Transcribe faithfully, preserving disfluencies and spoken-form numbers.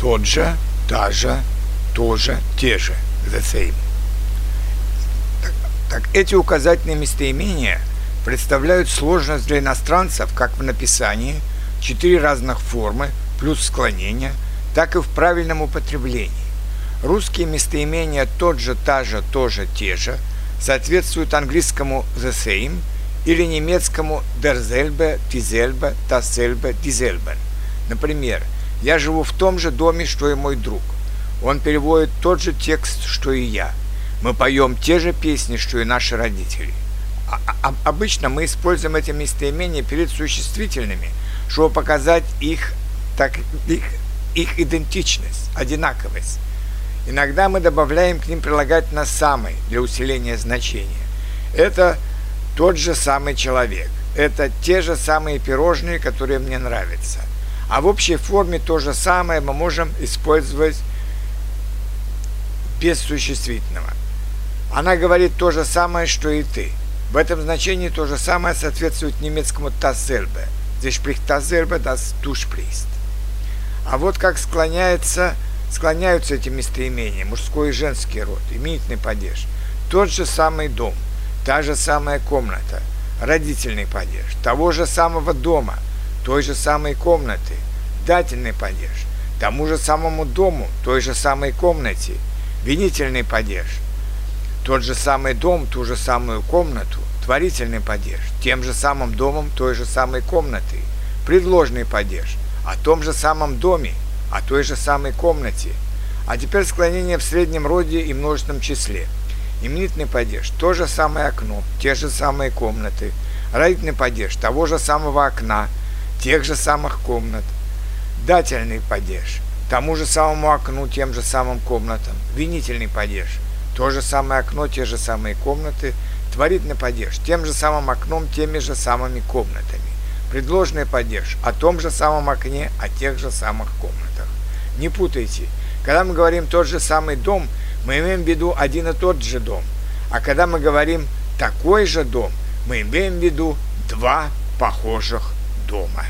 тот же, та же, тоже, те же, the same. Так, так эти указательные местоимения представляют сложность для иностранцев как в написании, четыре разных формы, плюс склонение, так и в правильном употреблении. Русские местоимения «тот же», «та же», «тоже», «те же» соответствуют английскому «the same» или немецкому «derselbe», «dieselbe», «dasselbe», «dieselben». Например, «я живу в том же доме, что и мой друг». Он переводит тот же текст, что и я. Мы поем те же песни, что и наши родители. А обычно мы используем эти местоимения перед существительными, чтобы показать их, так, их, их идентичность, одинаковость. Иногда мы добавляем к ним прилагательное «самый» для усиления значения. Это тот же самый человек. Это те же самые пирожные, которые мне нравятся. А в общей форме то же самое мы можем использовать без существительного. Она говорит то же самое, что и ты. В этом значении то же самое соответствует немецкому «dasselbe». Здесь spricht dasselbe, das du sprichst. А вот как склоняется, склоняются эти местоимения, мужской и женский род, именительный падеж. Тот же самый дом, та же самая комната, родительный падеж, того же самого дома, той же самой комнаты, дательный падеж, тому же самому дому, той же самой комнате, винительный падеж, тот же самый дом, ту же самую комнату, творительный падеж, тем же самым домом, той же самой комнаты, предложный падеж, о том же самом доме, о той же самой комнате. А теперь склонение в среднем роде и множественном числе. Именительный падеж, то же самое окно, те же самые комнаты, родительный падеж, того же самого окна, тех же самых комнат, дательный падеж, тому же самому окну, тем же самым комнатам, винительный падеж, то же самое окно, те же самые комнаты, творительный падеж, тем же самым окном, теми же самыми комнатами, предложенный падеж, о том же самом окне, о тех же самых комнатах. Не путайте, когда мы говорим «тот же самый дом», мы имеем в виду один и тот же дом, а когда мы говорим «такой же дом», мы имеем в виду два похожих дома.